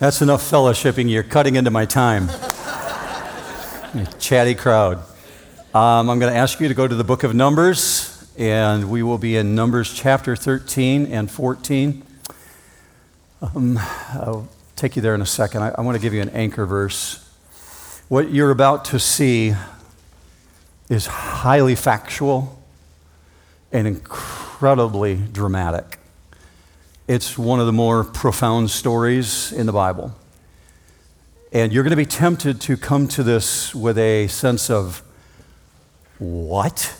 That's enough fellowshipping. You're cutting into my time. Chatty crowd. I'm going to ask you to go to the book of Numbers, and we will be in Numbers chapter 13 and 14. I'll take you there in a second. I want to give you an anchor verse. What you're about to see is highly factual and incredibly dramatic. It's one of the more profound stories in the Bible. And you're going to be tempted to come to this with a sense of, what?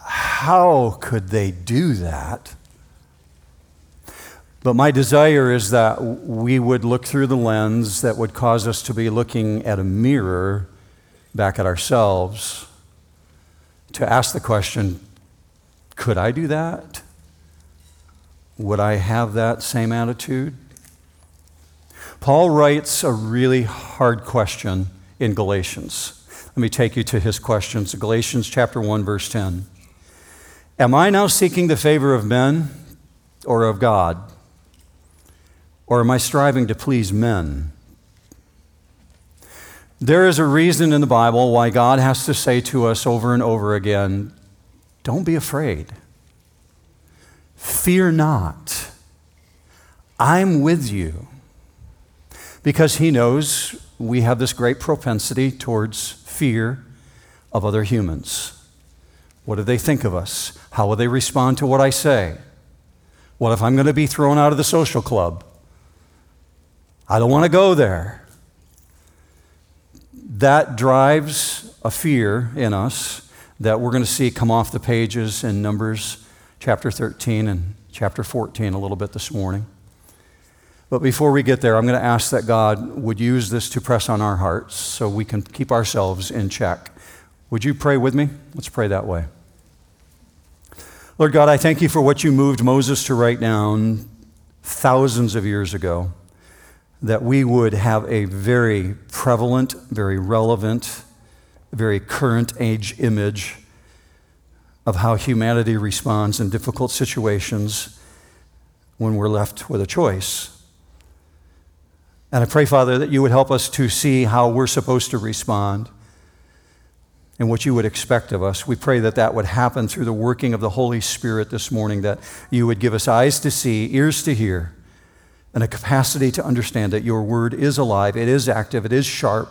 How could they do that? But my desire is that we would look through the lens that would cause us to be looking at a mirror back at ourselves, to ask the question, could I do that? Would I have that same attitude? Paul writes a really hard question in Galatians. Let me take you to his questions. Galatians chapter 1, verse 10. Am I now seeking the favor of men or of God? Or am I striving to please men? There is a reason in the Bible why God has to say to us over and over again, don't be afraid. Fear not. I'm with you. Because he knows we have this great propensity towards fear of other humans. What do they think of us? How will they respond to what I say? What if I'm going to be thrown out of the social club? I don't want to go there. That drives a fear in us that we're going to see come off the pages in Numbers chapter 13 and chapter 14 a little bit this morning. But before we get there, I'm going to ask that God would use this to press on our hearts so we can keep ourselves in check. Would you pray with me? Let's pray that way. Lord God, I thank you for what you moved Moses to write down thousands of years ago, that we would have a very prevalent, very relevant, very current age image of how humanity responds in difficult situations when we're left with a choice. And I pray, Father, that you would help us to see how we're supposed to respond and what you would expect of us. We pray that that would happen through the working of the Holy Spirit this morning, that you would give us eyes to see, ears to hear, and a capacity to understand that your word is alive, it is active, it is sharp,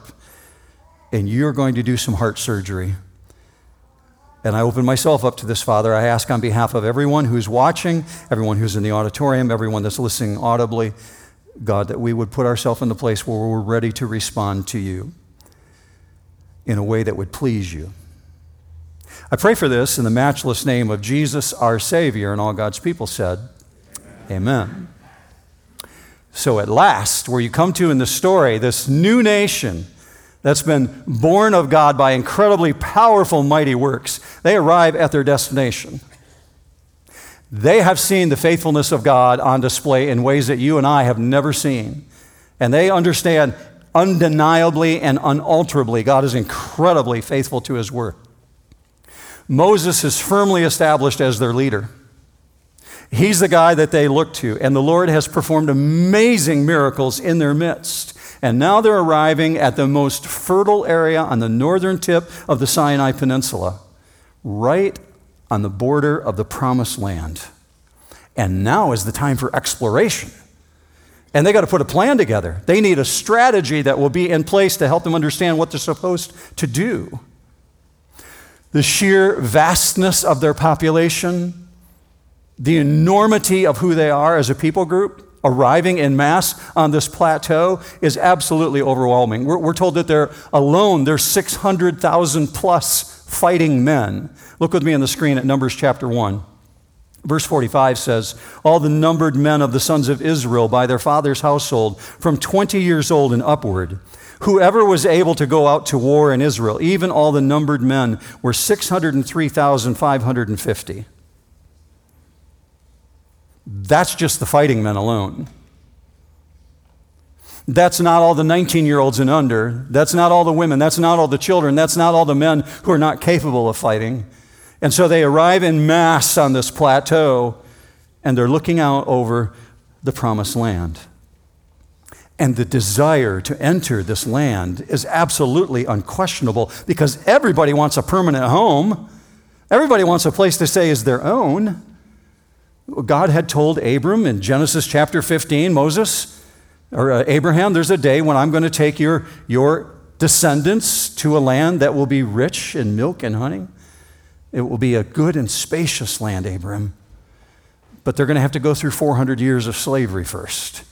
and you're going to do some heart surgery. And I open myself up to this, Father. I ask on behalf of everyone who's watching, everyone who's in the auditorium, everyone that's listening audibly, God, that we would put ourselves in the place where we're ready to respond to you in a way that would please you. I pray for this in the matchless name of Jesus, our Savior, and all God's people said, Amen. So at last, where you come to in the story, this new nation that's been born of God by incredibly powerful, mighty works, they arrive at their destination. They have seen the faithfulness of God on display in ways that you and I have never seen. And they understand undeniably and unalterably God is incredibly faithful to his word. Moses is firmly established as their leader. He's the guy that they look to, and the Lord has performed amazing miracles in their midst. And now they're arriving at the most fertile area on the northern tip of the Sinai Peninsula, right on the border of the Promised Land. And now is the time for exploration. And they got to put a plan together. They need a strategy that will be in place to help them understand what they're supposed to do. The sheer vastness of their population, the enormity of who they are as a people group, arriving en masse on this plateau is absolutely overwhelming. We're told that they're alone. They're 600,000 plus fighting men. Look with me on the screen at Numbers chapter 1. Verse 45 says, all the numbered men of the sons of Israel by their father's household from 20 years old and upward, whoever was able to go out to war in Israel, even all the numbered men were 603,550. That's just the fighting men alone. That's not all the 19-year-olds and under. That's not all the women. That's not all the children. That's not all the men who are not capable of fighting. And so they arrive en masse on this plateau, and they're looking out over the Promised Land. And the desire to enter this land is absolutely unquestionable because everybody wants a permanent home. Everybody wants a place to say is their own. God had told Abram in Genesis chapter 15, Abraham, there's a day when I'm going to take your descendants to a land that will be rich in milk and honey. It will be a good and spacious land, Abram. But they're going to have to go through 400 years of slavery first.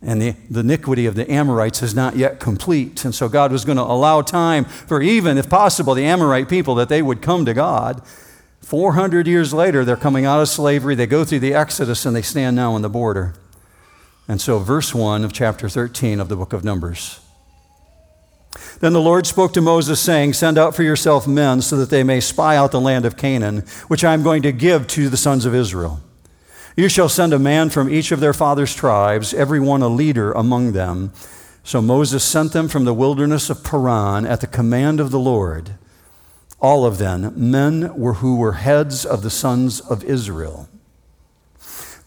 And the iniquity of the Amorites is not yet complete. And so God was going to allow time for even, if possible, the Amorite people that they would come to God. 400 years later, they're coming out of slavery. They go through the Exodus, and they stand now on the border. And so verse 1 of chapter 13 of the book of Numbers. Then the Lord spoke to Moses, saying, send out for yourself men so that they may spy out the land of Canaan, which I am going to give to the sons of Israel. You shall send a man from each of their father's tribes, every one a leader among them. So Moses sent them from the wilderness of Paran at the command of the Lord. All of them, men who were heads of the sons of Israel.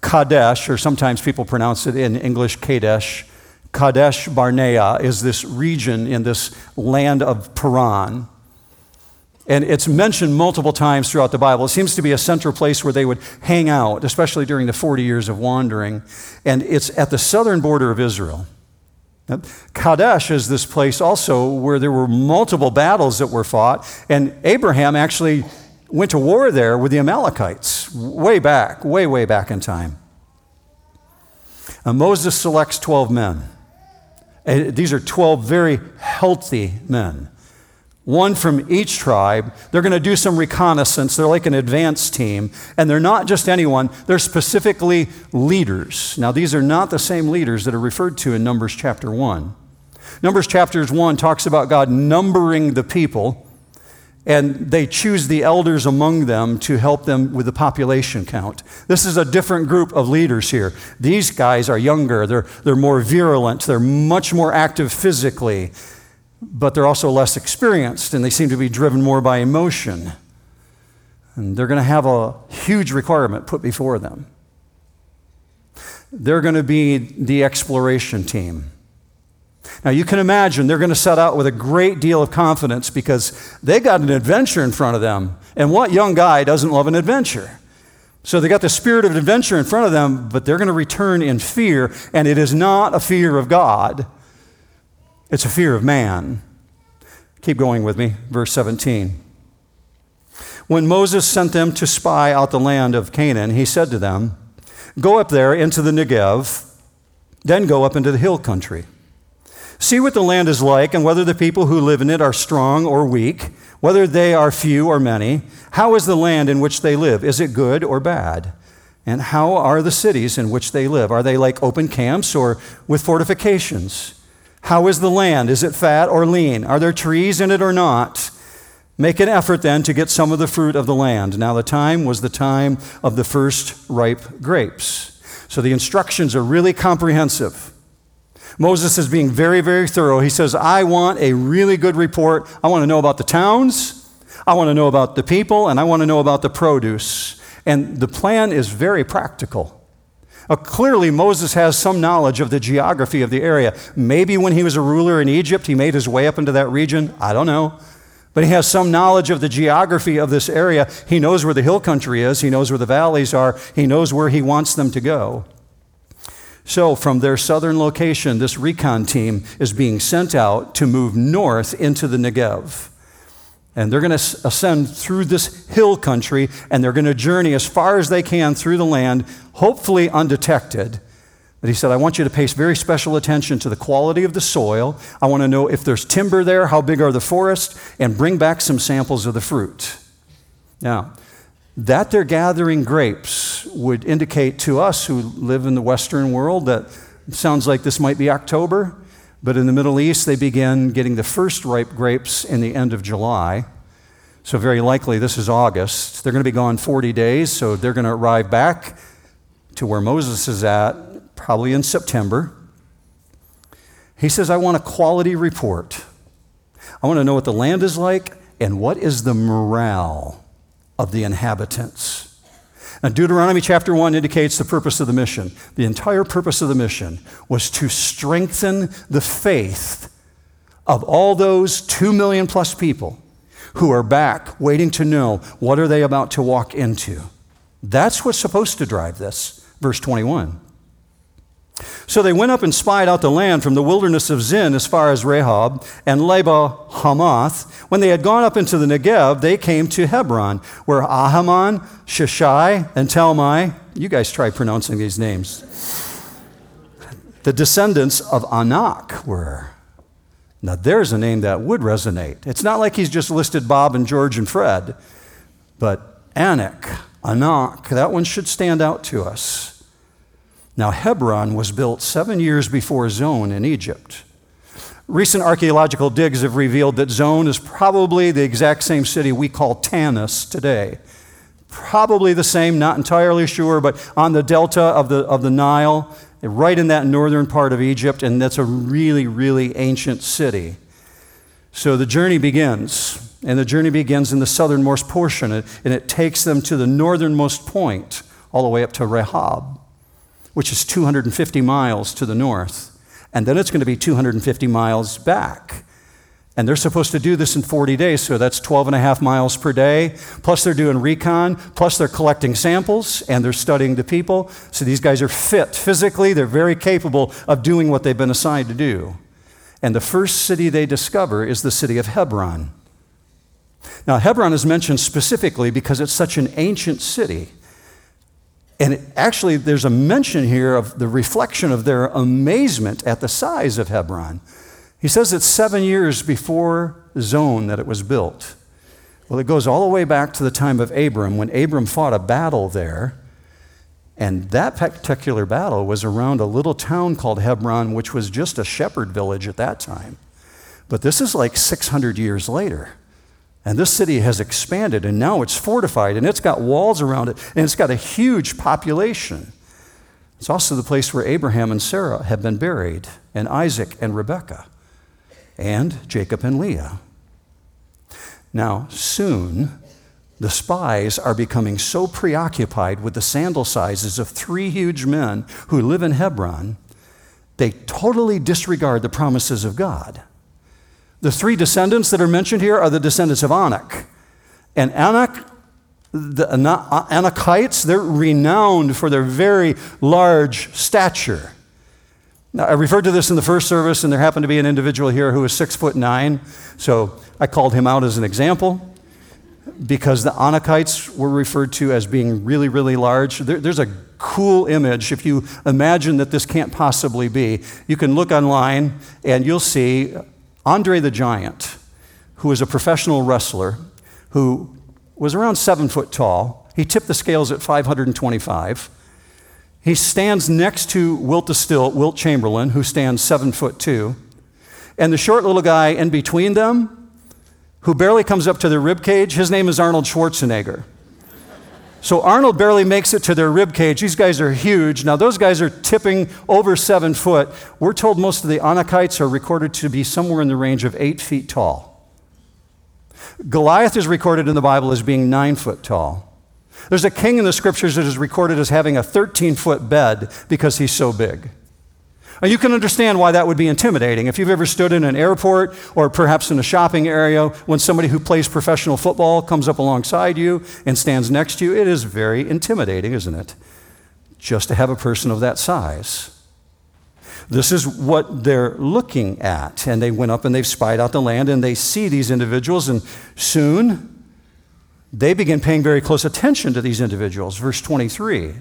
Kadesh, or sometimes people pronounce it in English, Kadesh. Kadesh Barnea is this region in this land of Paran. And it's mentioned multiple times throughout the Bible. It seems to be a central place where they would hang out, especially during the 40 years of wandering. And it's at the southern border of Israel. Kadesh is this place also where there were multiple battles that were fought. And Abraham actually went to war there with the Amalekites way back in time. And Moses selects 12 men. These are 12 very healthy men. One from each tribe. They're going to do some reconnaissance. They're like an advance team. And they're not just anyone. They're specifically leaders. Now, these are not the same leaders that are referred to in Numbers chapter 1. Numbers chapter 1 talks about God numbering the people, and they choose the elders among them to help them with the population count. This is a different group of leaders here. These guys are younger. They're more virulent. They're much more active physically. But they're also less experienced, and they seem to be driven more by emotion. And they're going to have a huge requirement put before them. They're going to be the exploration team. Now, you can imagine they're going to set out with a great deal of confidence because they got an adventure in front of them. And what young guy doesn't love an adventure? So they got the spirit of adventure in front of them, but they're going to return in fear, and it is not a fear of God. It's a fear of man. Keep going with me, verse 17. When Moses sent them to spy out the land of Canaan, he said to them, go up there into the Negev, then go up into the hill country. See what the land is like and whether the people who live in it are strong or weak, whether they are few or many. How is the land in which they live? Is it good or bad? And how are the cities in which they live? Are they like open camps or with fortifications? How is the land? Is it fat or lean? Are there trees in it or not? Make an effort then to get some of the fruit of the land. Now the time was the time of the first ripe grapes. So the instructions are really comprehensive. Moses is being very, very thorough. He says, I want a really good report. I want to know about the towns. I want to know about the people. And I want to know about the produce. And the plan is very practical. Clearly, Moses has some knowledge of the geography of the area. Maybe when he was a ruler in Egypt, he made his way up into that region. I don't know. But he has some knowledge of the geography of this area. He knows where the hill country is. He knows where the valleys are. He knows where he wants them to go. So from their southern location, this recon team is being sent out to move north into the Negev. And they're going to ascend through this hill country, and they're going to journey as far as they can through the land, hopefully undetected. But he said, I want you to pay very special attention to the quality of the soil. I want to know if there's timber there, how big are the forests, and bring back some samples of the fruit. Now, that they're gathering grapes would indicate to us who live in the Western world that it sounds like this might be October. But in the Middle East, they begin getting the first ripe grapes in the end of July. So very likely this is August. They're going to be gone 40 days, so they're going to arrive back to where Moses is at, probably in September. He says, I want a quality report. I want to know what the land is like and what is the morale of the inhabitants. And Deuteronomy chapter 1 indicates the purpose of the mission. The entire purpose of the mission was to strengthen the faith of all those 2 million plus people who are back waiting to know what are they about to walk into. That's what's supposed to drive this. Verse 21. So they went up and spied out the land from the wilderness of Zin as far as Rehob and Leba Hamath. When they had gone up into the Negev, they came to Hebron, where Ahaman, Shishai, and Talmai, you guys try pronouncing these names, the descendants of Anak were. Now there's a name that would resonate. It's not like he's just listed Bob and George and Fred, but Anak, Anak, that one should stand out to us. Now, Hebron was built 7 years before Zoan in Egypt. Recent archaeological digs have revealed that Zoan is probably the exact same city we call Tanis today. Probably the same, not entirely sure, but on the delta of the Nile, right in that northern part of Egypt, and that's a really, really ancient city. So the journey begins, and the journey begins in the southernmost portion, and it takes them to the northernmost point, all the way up to Rehob, which is 250 miles to the north. And then it's going to be 250 miles back. And they're supposed to do this in 40 days, so that's 12 and a half miles per day. Plus they're doing recon, plus they're collecting samples, and they're studying the people. So these guys are fit physically. They're very capable of doing what they've been assigned to do. And the first city they discover is the city of Hebron. Now, Hebron is mentioned specifically because it's such an ancient city. And actually, there's a mention here of the reflection of their amazement at the size of Hebron. He says it's 7 years before Zoan that it was built. Well, it goes all the way back to the time of Abram, when Abram fought a battle there. And that particular battle was around a little town called Hebron, which was just a shepherd village at that time. But this is like 600 years later. And this city has expanded, and now it's fortified, and it's got walls around it, and it's got a huge population. It's also the place where Abraham and Sarah have been buried, and Isaac and Rebekah, and Jacob and Leah. Now, soon, the spies are becoming so preoccupied with the sandal sizes of three huge men who live in Hebron, they totally disregard the promises of God. The three descendants that are mentioned here are the descendants of Anak. And Anak, the Anakites, they're renowned for their very large stature. Now, I referred to this in the first service, and there happened to be an individual here who was 6'9", so I called him out as an example, because the Anakites were referred to as being really, really large. There's a cool image. If you imagine that this can't possibly be, you can look online, and you'll see Andre the Giant, who was a professional wrestler, who was around 7 foot tall. He tipped the scales at 525. He stands next to Wilt Chamberlain, who stands 7'2". And the short little guy in between them, who barely comes up to their ribcage, his name is Arnold Schwarzenegger. So Arnold barely makes it to their ribcage. These guys are huge. Now, those guys are tipping over 7 foot. We're told most of the Anakites are recorded to be somewhere in the range of 8 feet tall. Goliath is recorded in the Bible as being 9 foot tall. There's a king in the scriptures that is recorded as having a 13-foot bed because he's so big. And you can understand why that would be intimidating. If you've ever stood in an airport or perhaps in a shopping area when somebody who plays professional football comes up alongside you and stands next to you, it is very intimidating, isn't it? Just to have a person of that size. This is what they're looking at. And they went up and they've spied out the land, and they see these individuals, and soon they begin paying very close attention to these individuals. Verse 23.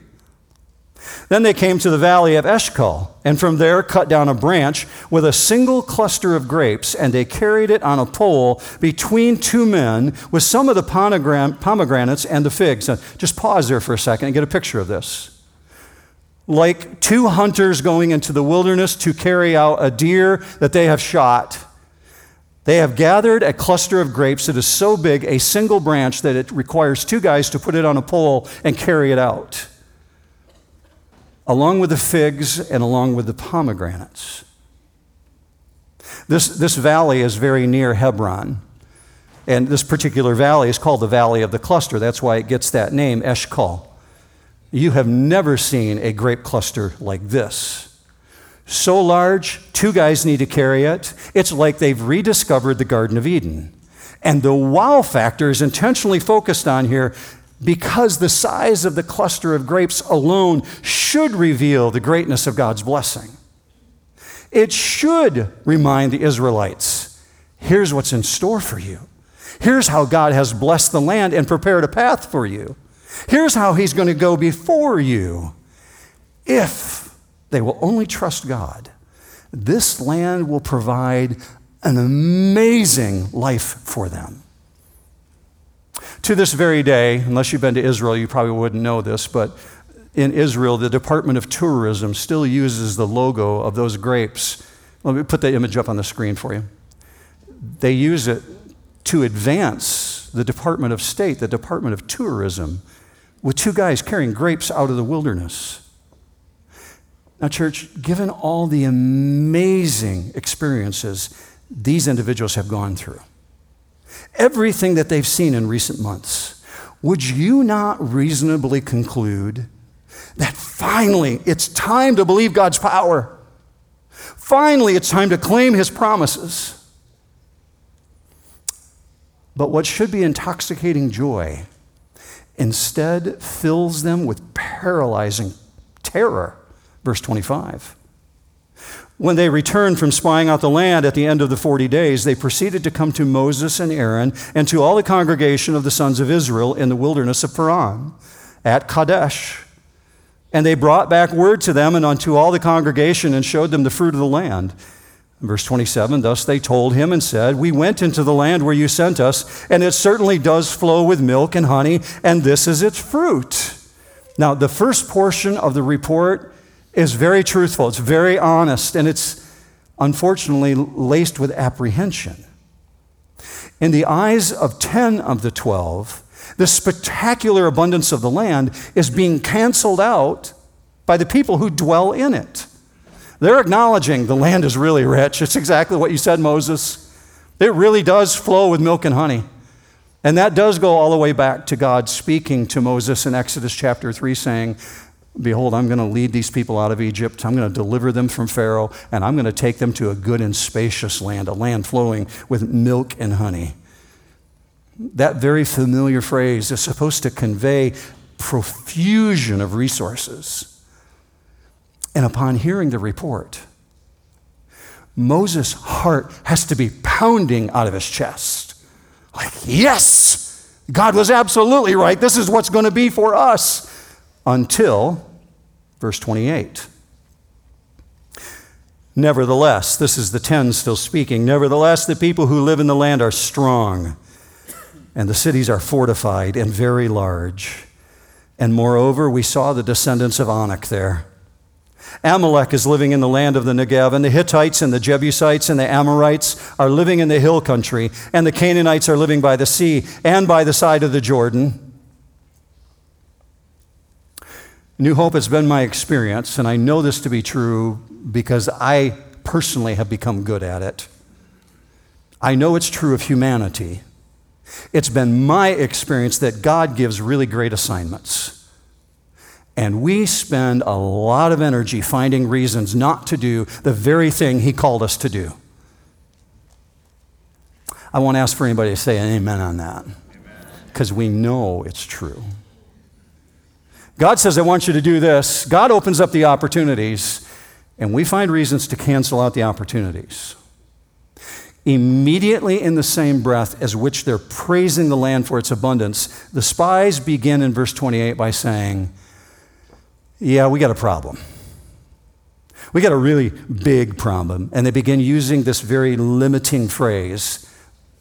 Then they came to the valley of Eshcol, and from there cut down a branch with a single cluster of grapes, and they carried it on a pole between two men with some of the pomegranates and the figs. Now, just pause there for a second and get a picture of this. Like two hunters going into the wilderness to carry out a deer that they have shot, they have gathered a cluster of grapes that is so big, a single branch, that it requires two guys to put it on a pole and carry it out, along with the figs and along with the pomegranates. This valley is very near Hebron, and this particular valley is called the Valley of the Cluster. That's why it gets that name, Eshcol. You have never seen a grape cluster like this. So large, two guys need to carry it. It's like they've rediscovered the Garden of Eden. And the wow factor is intentionally focused on here because the size of the cluster of grapes alone should reveal the greatness of God's blessing. It should remind the Israelites, here's what's in store for you. Here's how God has blessed the land and prepared a path for you. Here's how he's going to go before you. If they will only trust God, this land will provide an amazing life for them. To this very day, unless you've been to Israel, you probably wouldn't know this, but in Israel, the Department of Tourism still uses the logo of those grapes. Let me put that image up on the screen for you. They use it to advance the Department of State, the Department of Tourism, with two guys carrying grapes out of the wilderness. Now, church, given all the amazing experiences these individuals have gone through, everything that they've seen in recent months, would you not reasonably conclude that finally it's time to believe God's power? Finally, it's time to claim his promises. But what should be intoxicating joy instead fills them with paralyzing terror. Verse 25. When they returned from spying out the land at the end of the 40 days, they proceeded to come to Moses and Aaron and to all the congregation of the sons of Israel in the wilderness of Paran at Kadesh. And they brought back word to them and unto all the congregation and showed them the fruit of the land. Verse 27, thus they told him and said, we went into the land where you sent us, and it certainly does flow with milk and honey, and this is its fruit. Now, the first portion of the report is very truthful, it's very honest, and it's unfortunately laced with apprehension. In the eyes of 10 of the 12, the spectacular abundance of the land is being canceled out by the people who dwell in it. They're acknowledging the land is really rich. It's exactly what you said, Moses. It really does flow with milk and honey. And that does go all the way back to God speaking to Moses in Exodus chapter 3 saying, behold, I'm going to lead these people out of Egypt. I'm going to deliver them from Pharaoh, and I'm going to take them to a good and spacious land, a land flowing with milk and honey. That very familiar phrase is supposed to convey profusion of resources. And upon hearing the report, Moses' heart has to be pounding out of his chest. Like, yes, God was absolutely right. This is what's going to be for us. Until verse 28. Nevertheless, this is the 10 still speaking. Nevertheless, the people who live in the land are strong, and the cities are fortified and very large. And moreover, we saw the descendants of Anak there. Amalek is living in the land of the Negev, and the Hittites and the Jebusites and the Amorites are living in the hill country, and the Canaanites are living by the sea and by the side of the Jordan. New Hope, has been my experience, and I know this to be true because I personally have become good at it. I know it's true of humanity. It's been my experience that God gives really great assignments. And we spend a lot of energy finding reasons not to do the very thing he called us to do. I won't ask for anybody to say an amen on that, because we know it's true. God says, I want you to do this. God opens up the opportunities, and we find reasons to cancel out the opportunities. Immediately in the same breath as which they're praising the land for its abundance, the spies begin in verse 28 by saying, yeah, we got a problem. We got a really big problem. And they begin using this very limiting phrase.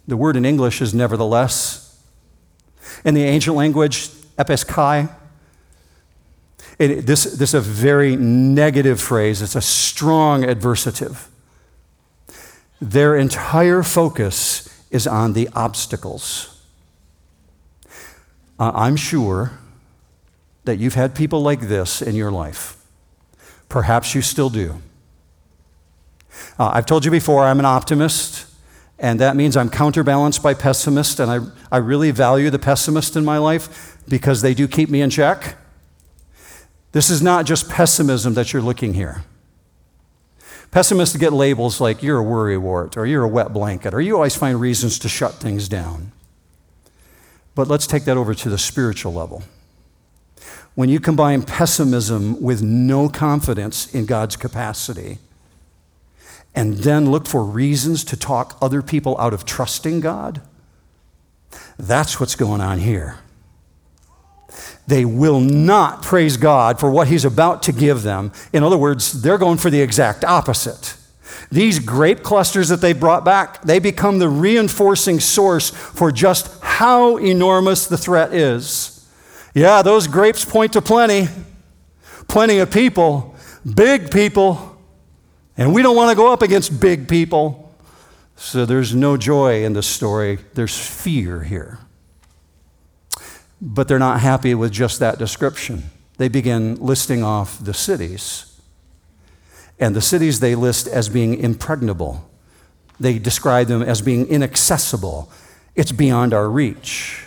The word in English is nevertheless. In the ancient language, episkai. This is a very negative phrase. It's a strong adversative. Their entire focus is on the obstacles. I'm sure that you've had people like this in your life. Perhaps you still do. I've told you before, I'm an optimist, and that means I'm counterbalanced by pessimists, and I really value the pessimist in my life because they do keep me in check. This is not just pessimism that you're looking here. Pessimists get labels like you're a worrywart or you're a wet blanket or you always find reasons to shut things down. But let's take that over to the spiritual level. When you combine pessimism with no confidence in God's capacity and then look for reasons to talk other people out of trusting God, that's what's going on here. They will not praise God for what he's about to give them. In other words, they're going for the exact opposite. These grape clusters that they brought back, they become the reinforcing source for just how enormous the threat is. Yeah, those grapes point to plenty of people, big people, and we don't want to go up against big people. So there's no joy in this story. There's fear here. But they're not happy with just that description. They begin listing off the cities. And the cities they list as being impregnable. They describe them as being inaccessible. It's beyond our reach.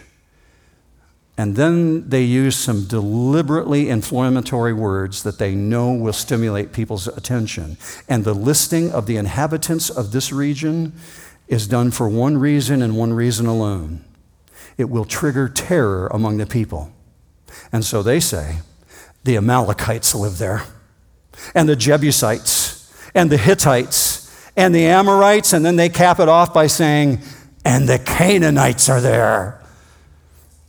And then they use some deliberately inflammatory words that they know will stimulate people's attention. And the listing of the inhabitants of this region is done for one reason and one reason alone. It will trigger terror among the people. And so they say, the Amalekites live there, and the Jebusites, and the Hittites, and the Amorites, and then they cap it off by saying, and the Canaanites are there.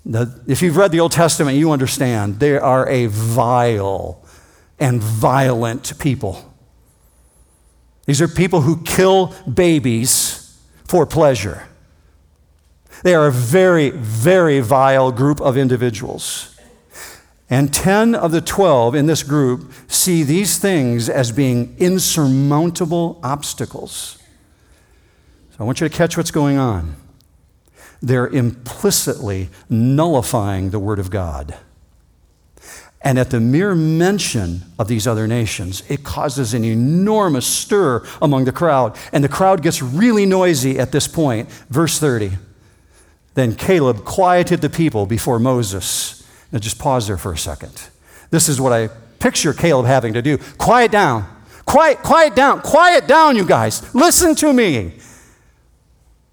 If you've read the Old Testament, you understand they are a vile and violent people. These are people who kill babies for pleasure. They are a very, very vile group of individuals. And 10 of the 12 in this group see these things as being insurmountable obstacles. So I want you to catch what's going on. They're implicitly nullifying the Word of God. And at the mere mention of these other nations, it causes an enormous stir among the crowd. And the crowd gets really noisy at this point. Verse 30, then Caleb quieted the people before Moses. Now just pause there for a second. This is what I picture Caleb having to do. Quiet down. Quiet down, you guys. Listen to me.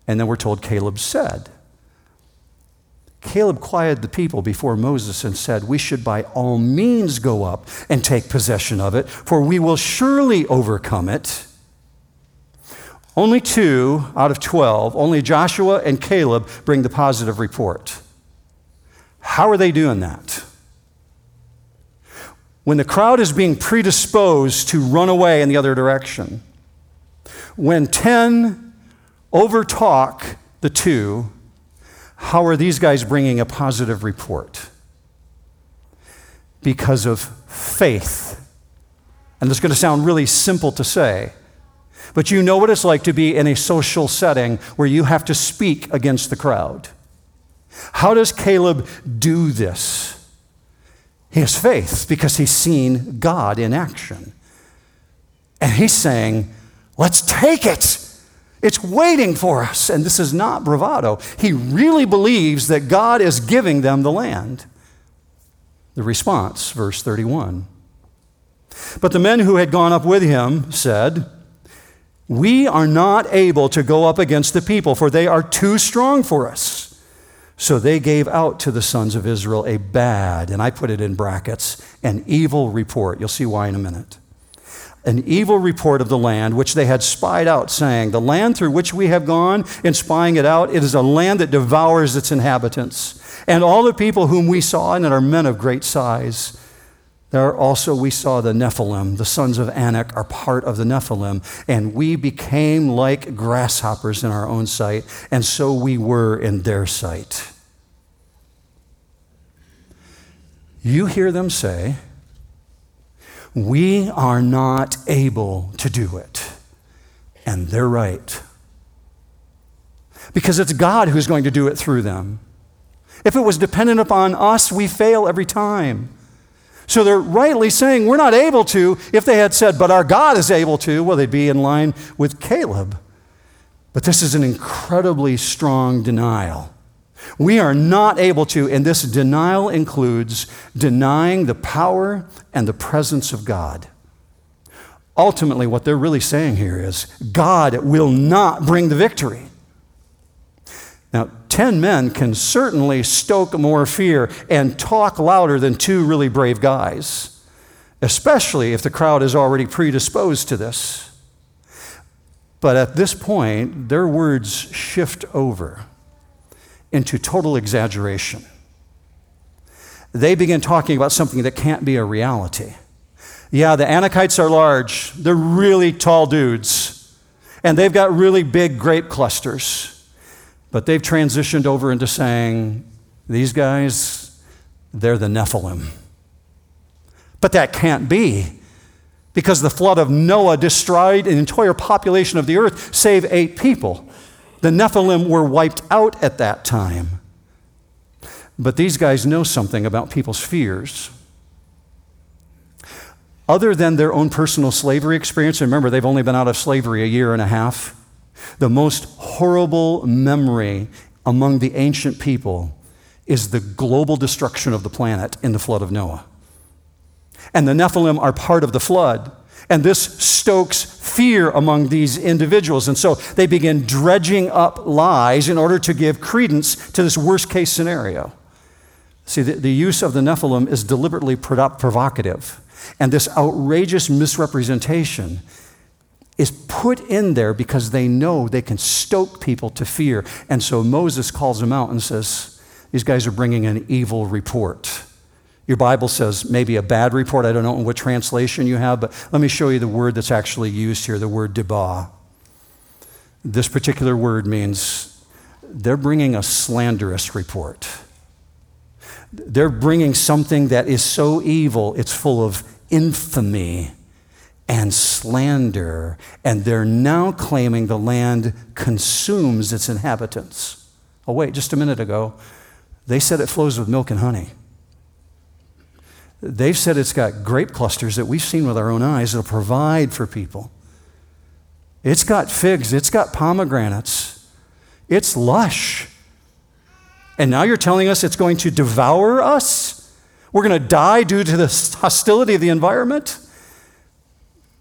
And then we're told Caleb said. Caleb quieted the people before Moses and said, we should by all means go up and take possession of it, for we will surely overcome it. Only 2 out of 12, only Joshua and Caleb bring the positive report. How are they doing that? When the crowd is being predisposed to run away in the other direction, when 10 overtalk the 2, how are these guys bringing a positive report? Because of faith. And that's going to sound really simple to say, but you know what it's like to be in a social setting where you have to speak against the crowd. How does Caleb do this? He has faith because he's seen God in action. And he's saying, let's take it. It's waiting for us, and this is not bravado. He really believes that God is giving them the land. The response, verse 31. But the men who had gone up with him said, we are not able to go up against the people, for they are too strong for us. So they gave out to the sons of Israel a bad, and I put it in brackets, an evil report. You'll see why in a minute. An evil report of the land, which they had spied out, saying, the land through which we have gone in spying it out, it is a land that devours its inhabitants. And all the people whom we saw and are men of great size. There also we saw the Nephilim, the sons of Anak are part of the Nephilim, and we became like grasshoppers in our own sight, and so we were in their sight. You hear them say, we are not able to do it. And they're right. Because it's God who's going to do it through them. If it was dependent upon us, we fail every time. So they're rightly saying we're not able to. If they had said, but our God is able to, well, they'd be in line with Caleb. But this is an incredibly strong denial. We are not able to, and this denial includes denying the power and the presence of God. Ultimately, what they're really saying here is God will not bring the victory. Now, 10 men can certainly stoke more fear and talk louder than two really brave guys, especially if the crowd is already predisposed to this. But at this point, their words shift over into total exaggeration. They begin talking about something that can't be a reality. Yeah, the Anakites are large. They're really tall dudes. And they've got really big grape clusters. But they've transitioned over into saying, these guys, they're the Nephilim. But that can't be, because the flood of Noah destroyed an entire population of the earth, save 8 people. The Nephilim were wiped out at that time. But these guys know something about people's fears. Other than their own personal slavery experience, and remember, they've only been out of slavery a year and a half, the most horrible memory among the ancient people is the global destruction of the planet in the flood of Noah. And the Nephilim are part of the flood. And this stokes fear among these individuals. And so they begin dredging up lies in order to give credence to this worst-case scenario. See, the use of the Nephilim is deliberately provocative. And this outrageous misrepresentation is put in there because they know they can stoke people to fear. And so Moses calls them out and says, these guys are bringing an evil report. Your Bible says maybe a bad report. I don't know what translation you have, but let me show you the word that's actually used here, the word debah. This particular word means they're bringing a slanderous report. They're bringing something that is so evil, it's full of infamy and slander, and they're now claiming the land consumes its inhabitants. Oh, wait, just a minute ago, they said it flows with milk and honey. They've said it's got grape clusters that we've seen with our own eyes that'll provide for people. It's got figs. It's got pomegranates. It's lush. And now you're telling us it's going to devour us? We're going to die due to the hostility of the environment?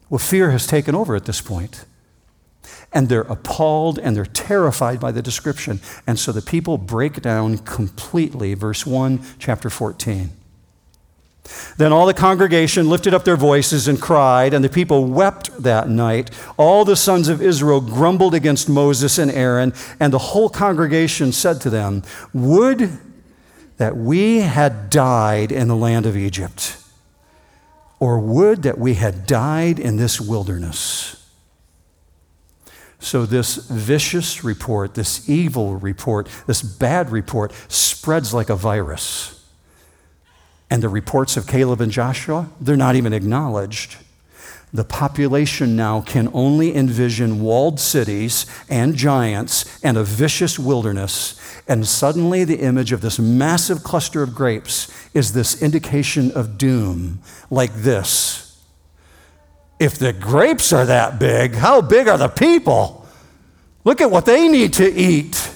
Well, fear has taken over at this point. And they're appalled and they're terrified by the description. And so the people break down completely. Verse 1, chapter 14. Then all the congregation lifted up their voices and cried, and the people wept that night. All the sons of Israel grumbled against Moses and Aaron, and the whole congregation said to them, "Would that we had died in the land of Egypt, or would that we had died in this wilderness." So this vicious report, this evil report, this bad report spreads like a virus. And the reports of Caleb and Joshua, they're not even acknowledged. The population now can only envision walled cities and giants and a vicious wilderness. And suddenly the image of this massive cluster of grapes is this indication of doom, like this. If the grapes are that big, how big are the people? Look at what they need to eat.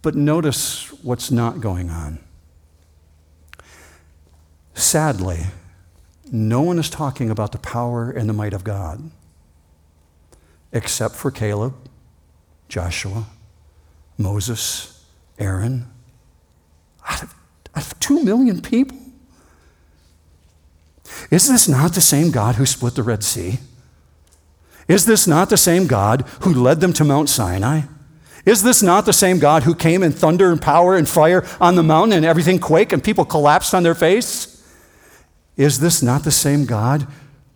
But notice what's not going on. Sadly, no one is talking about the power and the might of God, except for Caleb, Joshua, Moses, Aaron. Out of 2 million people? Is this not the same God who split the Red Sea? Is this not the same God who led them to Mount Sinai? Is this not the same God who came in thunder and power and fire on the mountain and everything quaked and people collapsed on their face? Is this not the same God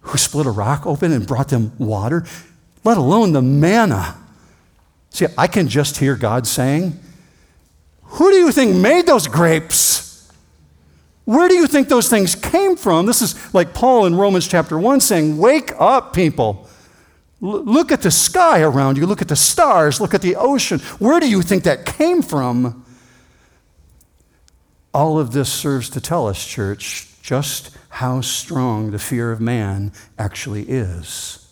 who split a rock open and brought them water, let alone the manna? See, I can just hear God saying, who do you think made those grapes? Where do you think those things came from? This is like Paul in Romans chapter 1 saying, wake up, people. Look at the sky around you. Look at the stars. Look at the ocean. Where do you think that came from? All of this serves to tell us, church, just how strong the fear of man actually is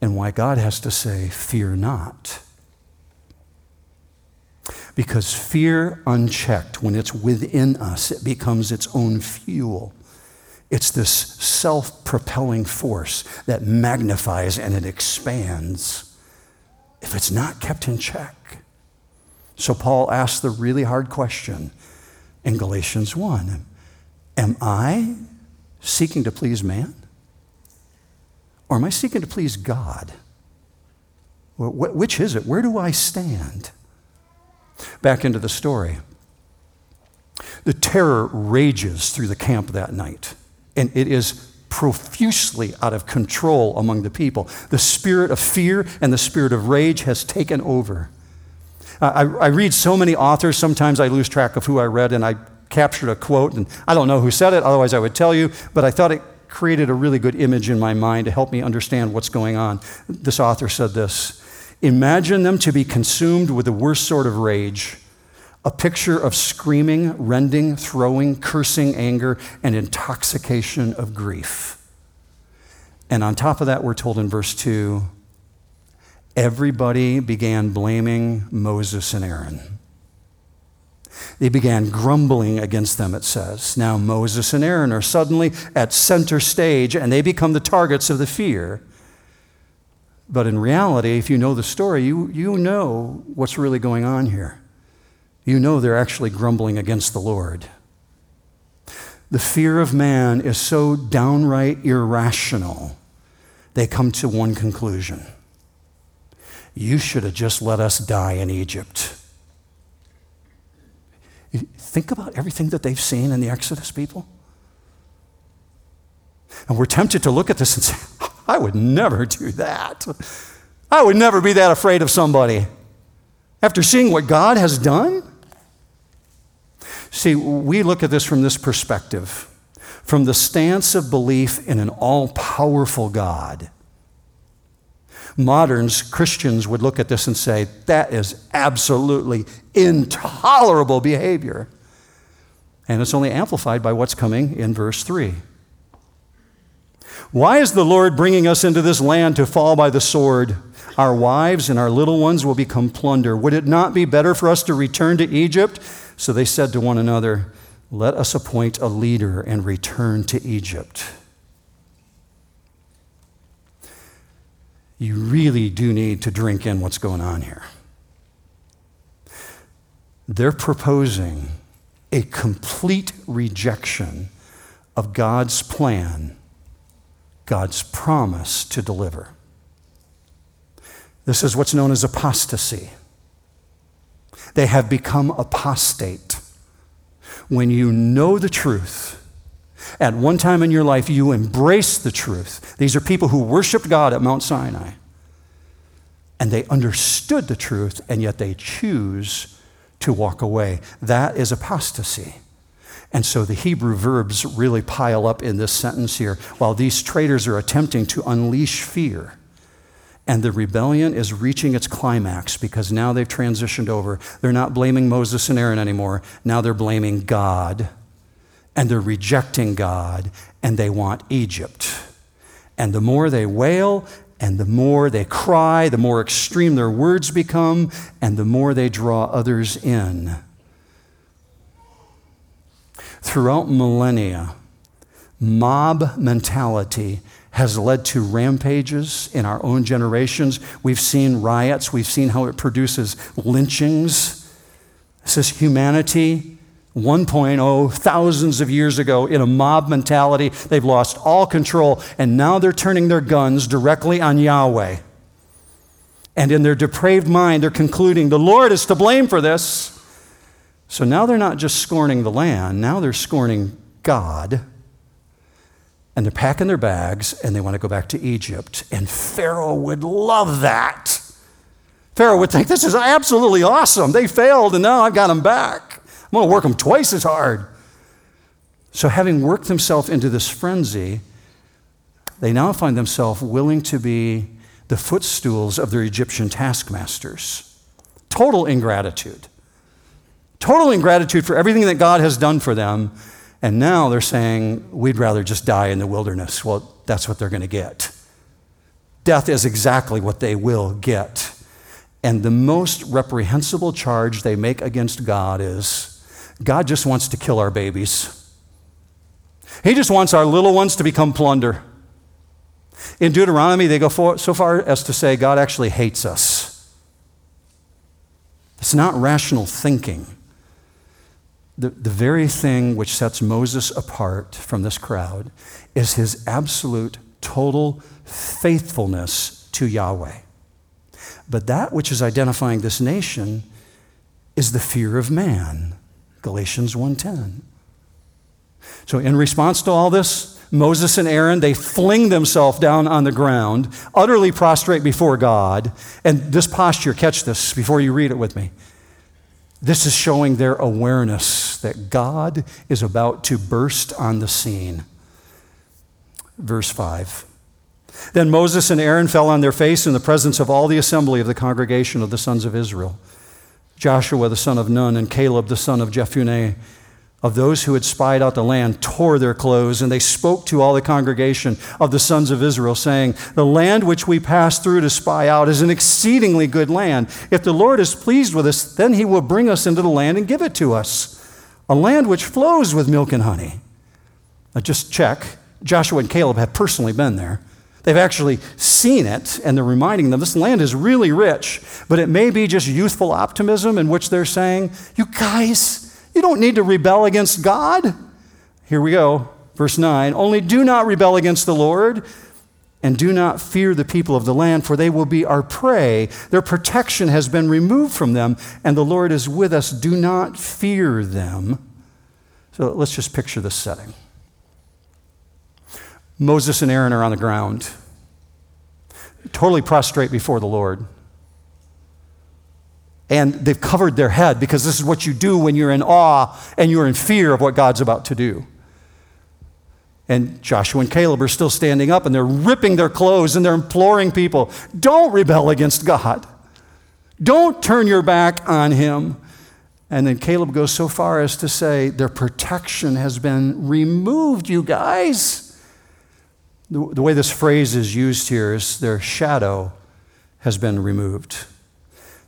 and why God has to say, fear not. Because fear unchecked, when it's within us, it becomes its own fuel. It's this self-propelling force that magnifies and it expands if it's not kept in check. So Paul asks the really hard question in Galatians 1. Am I seeking to please man? Or am I seeking to please God? Which is it? Where do I stand? Back into the story. The terror rages through the camp that night, and it is profusely out of control among the people. The spirit of fear and the spirit of rage has taken over. I read so many authors, sometimes I lose track of who I read, and I captured a quote, and I don't know who said it, otherwise I would tell you, but I thought it created a really good image in my mind to help me understand what's going on. This author said this: imagine them to be consumed with the worst sort of rage, a picture of screaming, rending, throwing, cursing anger, and intoxication of grief. And on top of that, we're told in verse 2, everybody began blaming Moses and Aaron. They began grumbling against them, it says. Now Moses and Aaron are suddenly at center stage, and they become the targets of the fear. But in reality, if you know the story, you know what's really going on here. You know they're actually grumbling against the Lord. The fear of man is so downright irrational, they come to one conclusion. You should have just let us die in Egypt. Think about everything that they've seen in the Exodus, people. And we're tempted to look at this and say, I would never do that. I would never be that afraid of somebody. After seeing what God has done? See, we look at this from this perspective, from the stance of belief in an all-powerful God. Moderns, Christians, would look at this and say, that is absolutely intolerable behavior. And it's only amplified by what's coming in verse 3. Why is the Lord bringing us into this land to fall by the sword? Our wives and our little ones will become plunder. Would it not be better for us to return to Egypt? So they said to one another, let us appoint a leader and return to Egypt. You really do need to drink in what's going on here. They're proposing a complete rejection of God's plan, God's promise to deliver. This is what's known as apostasy. They have become apostate. When you know the truth, at one time in your life, you embrace the truth. These are people who worshiped God at Mount Sinai, and they understood the truth, and yet they choose to walk away. That is apostasy. And so the Hebrew verbs really pile up in this sentence here. While these traitors are attempting to unleash fear, and the rebellion is reaching its climax because now they've transitioned over. They're not blaming Moses and Aaron anymore. Now they're blaming God, and they're rejecting God, and they want Egypt. And the more they wail, and the more they cry, the more extreme their words become, and the more they draw others in. Throughout millennia, mob mentality has led to rampages in our own generations. We've seen riots. We've seen how it produces lynchings. This is humanity 1.0, thousands of years ago, in a mob mentality. They've lost all control, and now they're turning their guns directly on Yahweh. And in their depraved mind, they're concluding the Lord is to blame for this. So now they're not just scorning the land, now they're scorning God. And they're packing their bags, and they want to go back to Egypt. And Pharaoh would love that. Pharaoh would think, this is absolutely awesome. They failed, and now I've got them back. I'm going to work them twice as hard. So having worked themselves into this frenzy, they now find themselves willing to be the footstools of their Egyptian taskmasters. Total ingratitude. Total ingratitude for everything that God has done for them. And now they're saying, we'd rather just die in the wilderness. Well, that's what they're going to get. Death is exactly what they will get. And the most reprehensible charge they make against God is, God just wants to kill our babies. He just wants our little ones to become plunder. In Deuteronomy, they go so far as to say God actually hates us. It's not rational thinking. The very thing which sets Moses apart from this crowd is his absolute, total faithfulness to Yahweh. But that which is identifying this nation is the fear of man, Galatians 1:10. So in response to all this, Moses and Aaron, they fling themselves down on the ground, utterly prostrate before God. And this posture, catch this before you read it with me. This is showing their awareness that God is about to burst on the scene. Verse 5. Then Moses and Aaron fell on their face in the presence of all the assembly of the congregation of the sons of Israel, Joshua the son of Nun and Caleb the son of Jephunneh, of those who had spied out the land, tore their clothes, and they spoke to all the congregation of the sons of Israel, saying, the land which we passed through to spy out is an exceedingly good land. If the Lord is pleased with us, then he will bring us into the land and give it to us, a land which flows with milk and honey. Now just check, Joshua and Caleb have personally been there. They've actually seen it, and they're reminding them this land is really rich, but it may be just youthful optimism in which they're saying, you guys, you don't need to rebel against God. Here we go, verse 9, only do not rebel against the Lord, and do not fear the people of the land, for they will be our prey. Their protection has been removed from them, and the Lord is with us. Do not fear them. So let's just picture this setting. Moses and Aaron are on the ground, totally prostrate before the Lord. And they've covered their head because this is what you do when you're in awe and you're in fear of what God's about to do. And Joshua and Caleb are still standing up and they're ripping their clothes and they're imploring people, don't rebel against God. Don't turn your back on him. And then Caleb goes so far as to say, their protection has been removed, you guys. The way this phrase is used here is their shadow has been removed.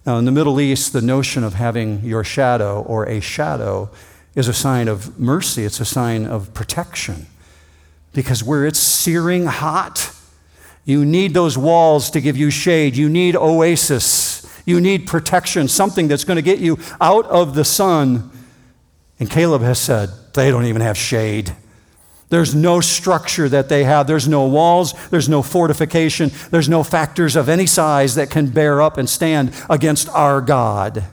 Now, in the Middle East, the notion of having your shadow or a shadow is a sign of mercy. It's a sign of protection because where it's searing hot, you need those walls to give you shade. You need oasis. You need protection, something that's going to get you out of the sun. And Caleb has said, they don't even have shade. There's no structure that they have. There's no walls. There's no fortification. There's no factors of any size that can bear up and stand against our God.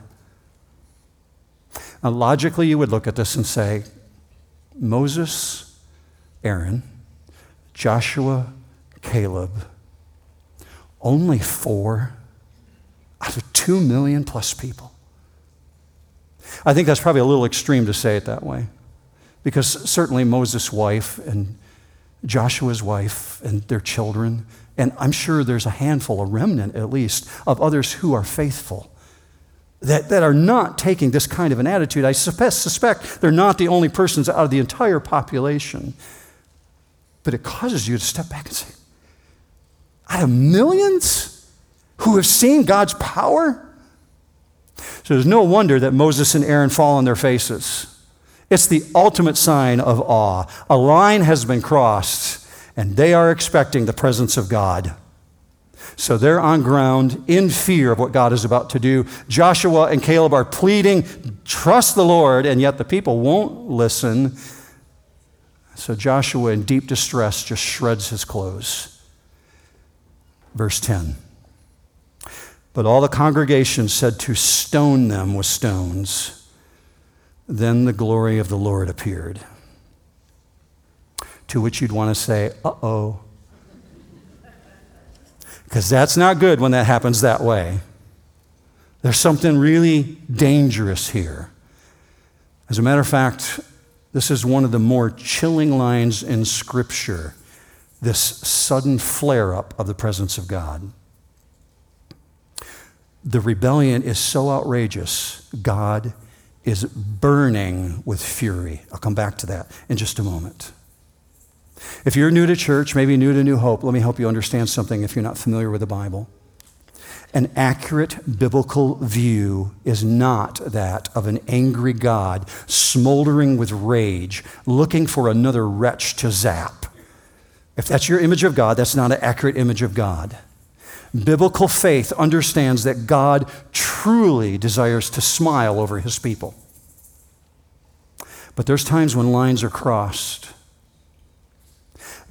Now, logically, you would look at this and say, Moses, Aaron, Joshua, Caleb, only 4 out of 2 million plus people. I think that's probably a little extreme to say it that way. Because certainly Moses' wife and Joshua's wife and their children, and I'm sure there's a handful, a remnant at least, of others who are faithful that are not taking this kind of an attitude. I suspect they're not the only persons out of the entire population. But it causes you to step back and say, out of millions who have seen God's power? So there's no wonder that Moses and Aaron fall on their faces. It's the ultimate sign of awe. A line has been crossed, and they are expecting the presence of God. So they're on ground in fear of what God is about to do. Joshua and Caleb are pleading, trust the Lord, and yet the people won't listen. So Joshua, in deep distress, just shreds his clothes. Verse 10. But all the congregation said to stone them with stones. Then the glory of the Lord appeared. To which you'd want to say, uh-oh. Because that's not good when that happens that way. There's something really dangerous here. As a matter of fact, this is one of the more chilling lines in Scripture, this sudden flare-up of the presence of God. The rebellion is so outrageous, God is burning with fury. I'll come back to that in just a moment. If you're new to church, maybe new to New Hope, let me help you understand something if you're not familiar with the Bible. An accurate biblical view is not that of an angry God smoldering with rage, looking for another wretch to zap. If that's your image of God, that's not an accurate image of God. Biblical faith understands that God truly desires to smile over his people. But there's times when lines are crossed.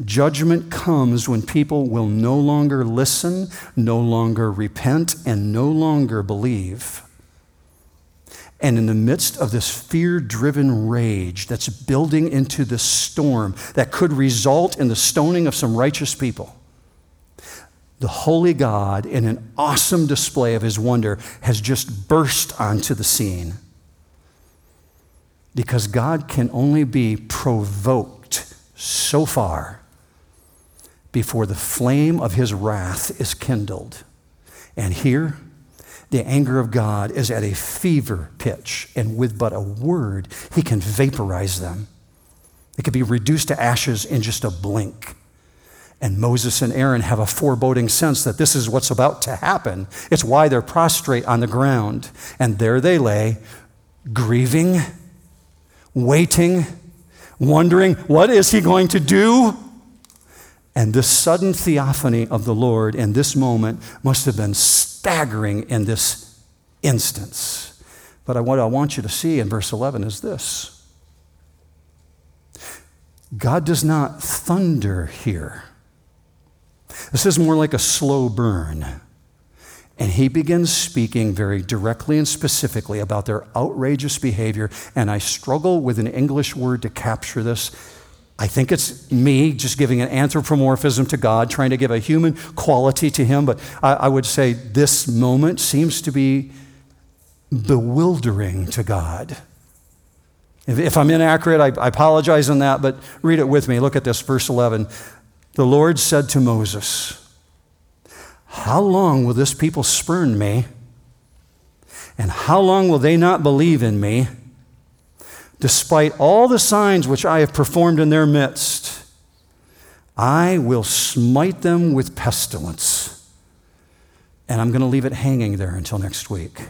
Judgment comes when people will no longer listen, no longer repent, and no longer believe. And in the midst of this fear-driven rage that's building into this storm that could result in the stoning of some righteous people, the holy God, in an awesome display of his wonder, has just burst onto the scene. Because God can only be provoked so far before the flame of his wrath is kindled. And here, the anger of God is at a fever pitch, and with but a word, he can vaporize them. It can be reduced to ashes in just a blink. And Moses and Aaron have a foreboding sense that this is what's about to happen. It's why they're prostrate on the ground. And there they lay, grieving, waiting, wondering, what is he going to do? And this sudden theophany of the Lord in this moment must have been staggering in this instance. But what I want you to see in verse 11 is this. God does not thunder here. This is more like a slow burn. And he begins speaking very directly and specifically about their outrageous behavior. And I struggle with an English word to capture this. I think it's me just giving an anthropomorphism to God, trying to give a human quality to him. But I would say this moment seems to be bewildering to God. If I'm inaccurate, I apologize on that, but read it with me. Look at this, verse 11. The Lord said to Moses, "How long will this people spurn me? And how long will they not believe in me, despite all the signs which I have performed in their midst? I will smite them with pestilence." And I'm going to leave it hanging there until next week.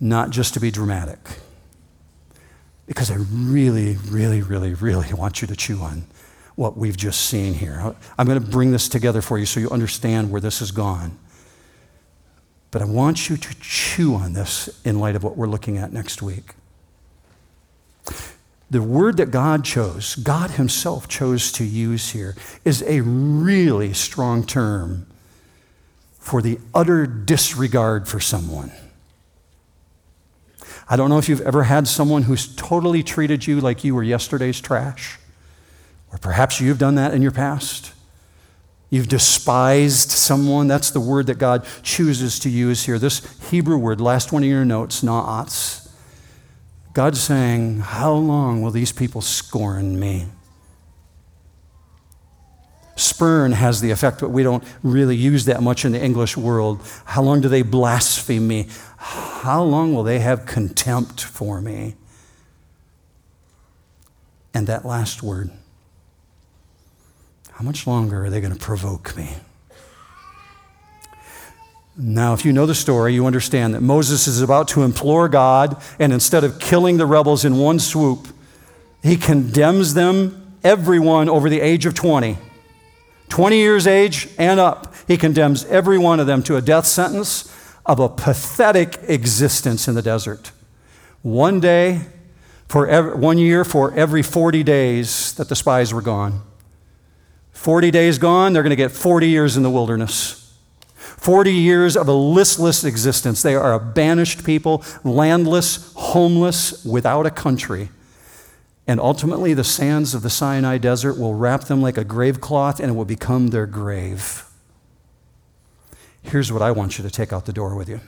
Not just to be dramatic, because I really want you to chew on what we've just seen here. I'm going to bring this together for you so you understand where this has gone. But I want you to chew on this in light of what we're looking at next week. The word that God chose, God himself chose to use here, is a really strong term for the utter disregard for someone. I don't know if you've ever had someone who's totally treated you like you were yesterday's trash, or perhaps you've done that in your past. You've despised someone. That's the word that God chooses to use here. This Hebrew word, last one in your notes, na'atz. God's saying, how long will these people scorn me? Spurn has the effect, but we don't really use that much in the English world. How long do they blaspheme me? How long will they have contempt for me? And that last word, how much longer are they going to provoke me? Now, if you know the story, you understand that Moses is about to implore God, and instead of killing the rebels in one swoop, he condemns them, everyone over the age of 20. 20 years age and up, he condemns every one of them to a death sentence of a pathetic existence in the desert. One day, 1 year for every 40 days that the spies were gone. 40 days gone, they're going to get 40 years in the wilderness. 40 years of a listless existence. They are a banished people, landless, homeless, without a country. And ultimately, the sands of the Sinai desert will wrap them like a grave cloth, and it will become their grave. Here's what I want you to take out the door with you.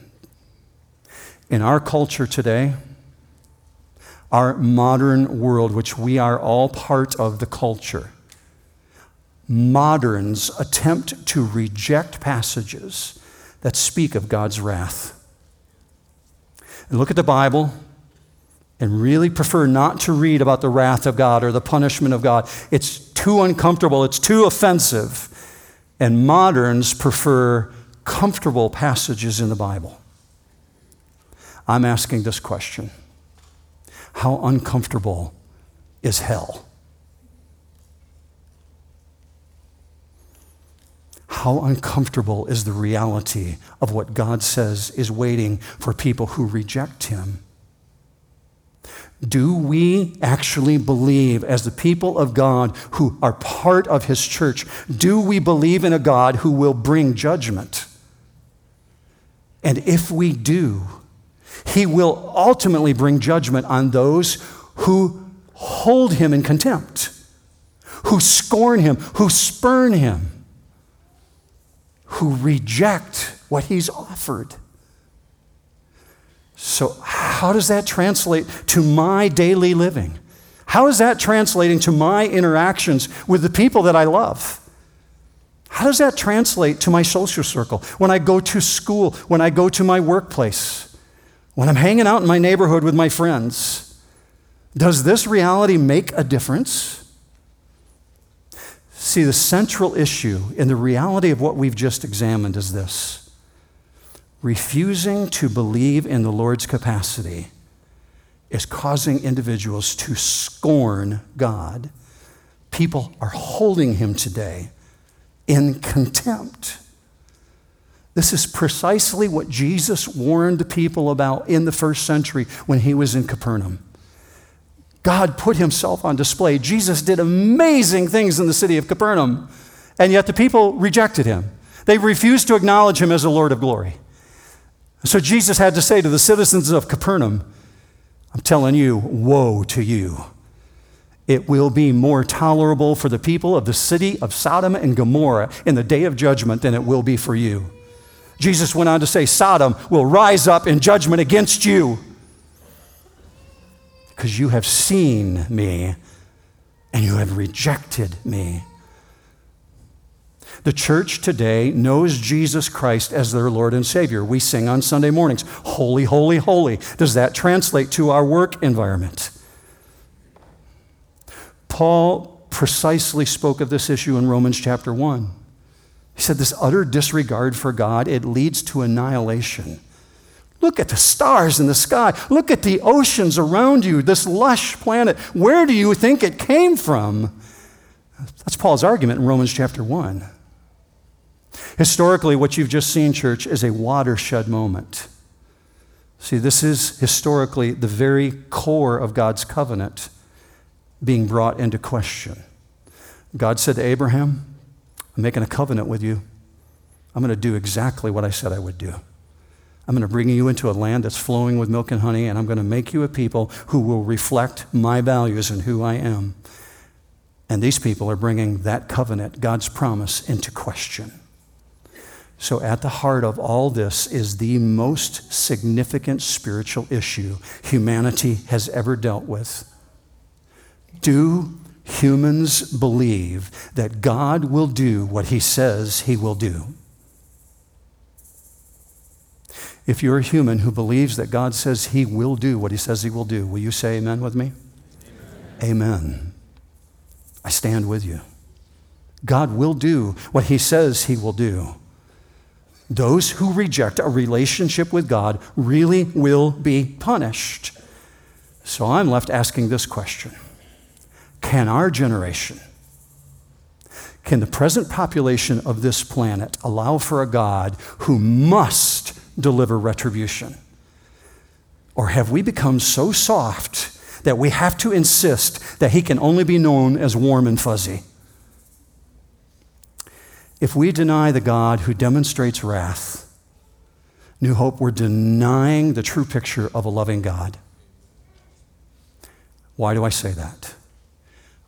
In our culture today, our modern world, which we are all part of the culture, moderns attempt to reject passages that speak of God's wrath. And look at the Bible, and really prefer not to read about the wrath of God or the punishment of God. It's too uncomfortable. It's too offensive. and moderns prefer comfortable passages in the Bible. I'm asking this question: how uncomfortable is hell? How uncomfortable is the reality of what God says is waiting for people who reject Him? Do we actually believe, as the people of God who are part of His church, do we believe in a God who will bring judgment? And if we do, He will ultimately bring judgment on those who hold Him in contempt, who scorn Him, who spurn Him, who reject what He's offered. So how does that translate to my daily living? How is that translating to my interactions with the people that I love? How does that translate to my social circle? When I go to school, when I go to my workplace, when I'm hanging out in my neighborhood with my friends, does this reality make a difference? See, the central issue in the reality of what we've just examined is this: refusing to believe in the Lord's capacity is causing individuals to scorn God. People are holding Him today in contempt. This is precisely what Jesus warned the people about in the first century when He was in Capernaum. God put Himself on display. Jesus did amazing things in the city of Capernaum, and yet the people rejected Him. They refused to acknowledge Him as the Lord of glory. So Jesus had to say to the citizens of Capernaum, I'm telling you, woe to you. It will be more tolerable for the people of the city of Sodom and Gomorrah in the day of judgment than it will be for you. Jesus went on to say, Sodom will rise up in judgment against you because you have seen Me and you have rejected Me. The church today knows Jesus Christ as their Lord and Savior. We sing on Sunday mornings, holy, holy, holy. Does that translate to our work environment? Paul precisely spoke of this issue in Romans chapter 1. He said this utter disregard for God, it leads to annihilation. Look at the stars in the sky. Look at the oceans around you, this lush planet. Where do you think it came from? That's Paul's argument in Romans chapter 1. Historically, what you've just seen, church, is a watershed moment. See, this is historically the very core of God's covenant being brought into question. God said to Abraham, I'm making a covenant with you. I'm going to do exactly what I said I would do. I'm going to bring you into a land that's flowing with milk and honey, and I'm going to make you a people who will reflect My values and who I am. And these people are bringing that covenant, God's promise, into question. So at the heart of all this is the most significant spiritual issue humanity has ever dealt with. Do humans believe that God will do what He says He will do? If you're a human who believes that God says He will do what He says He will do, will you say amen with me? Amen. Amen. I stand with you. God will do what He says He will do. Those who reject a relationship with God really will be punished. So I'm left asking this question: can our generation, can the present population of this planet allow for a God who must deliver retribution? Or have we become so soft that we have to insist that He can only be known as warm and fuzzy? If we deny the God who demonstrates wrath, New Hope, we're denying the true picture of a loving God. Why do I say that?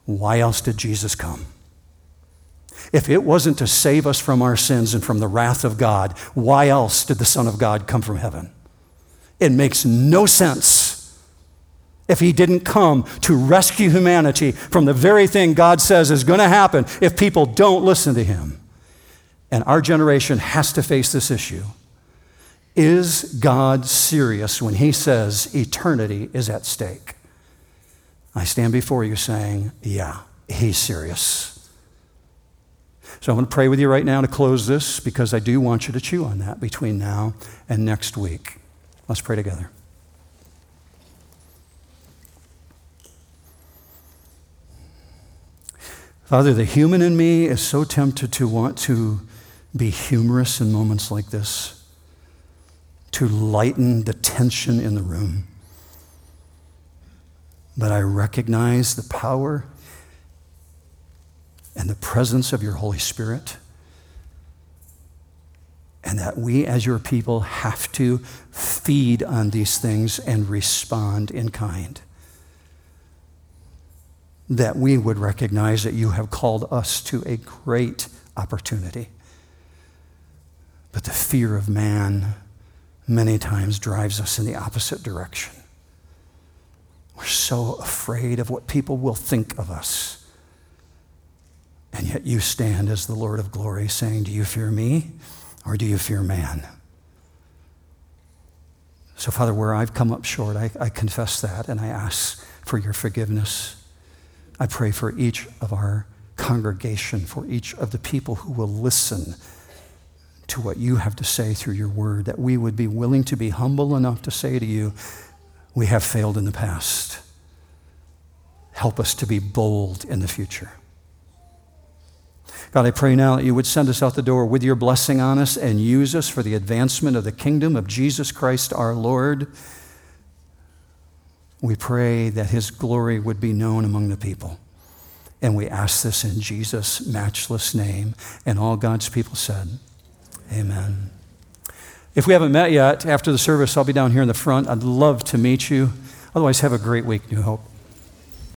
Why else did Jesus come? If it wasn't to save us from our sins and from the wrath of God, why else did the Son of God come from heaven? It makes no sense if He didn't come to rescue humanity from the very thing God says is going to happen if people don't listen to Him. And our generation has to face this issue. Is God serious when He says eternity is at stake? I stand before you saying, yeah, He's serious. So I'm going to pray with you right now to close this, because I do want you to chew on that between now and next week. Let's pray together. Father, the human in me is so tempted to want to be humorous in moments like this, to lighten the tension in the room. But I recognize the power and the presence of your Holy Spirit, and that we as your people have to feed on these things and respond in kind. That we would recognize that you have called us to a great opportunity. But the fear of man many times drives us in the opposite direction. We're so afraid of what people will think of us. And yet you stand as the Lord of glory saying, do you fear me or do you fear man? So Father, where I've come up short, I confess that, and I ask for your forgiveness. I pray for each of our congregation, for each of the people who will listen to what you have to say through your word, that we would be willing to be humble enough to say to you, we have failed in the past. Help us to be bold in the future. God, I pray now that you would send us out the door with your blessing on us and use us for the advancement of the kingdom of Jesus Christ our Lord. We pray that his glory would be known among the people. And we ask this in Jesus' matchless name. And all God's people said, amen. If we haven't met yet, after the service, I'll be down here in the front. I'd love to meet you. Otherwise, have a great week, New Hope.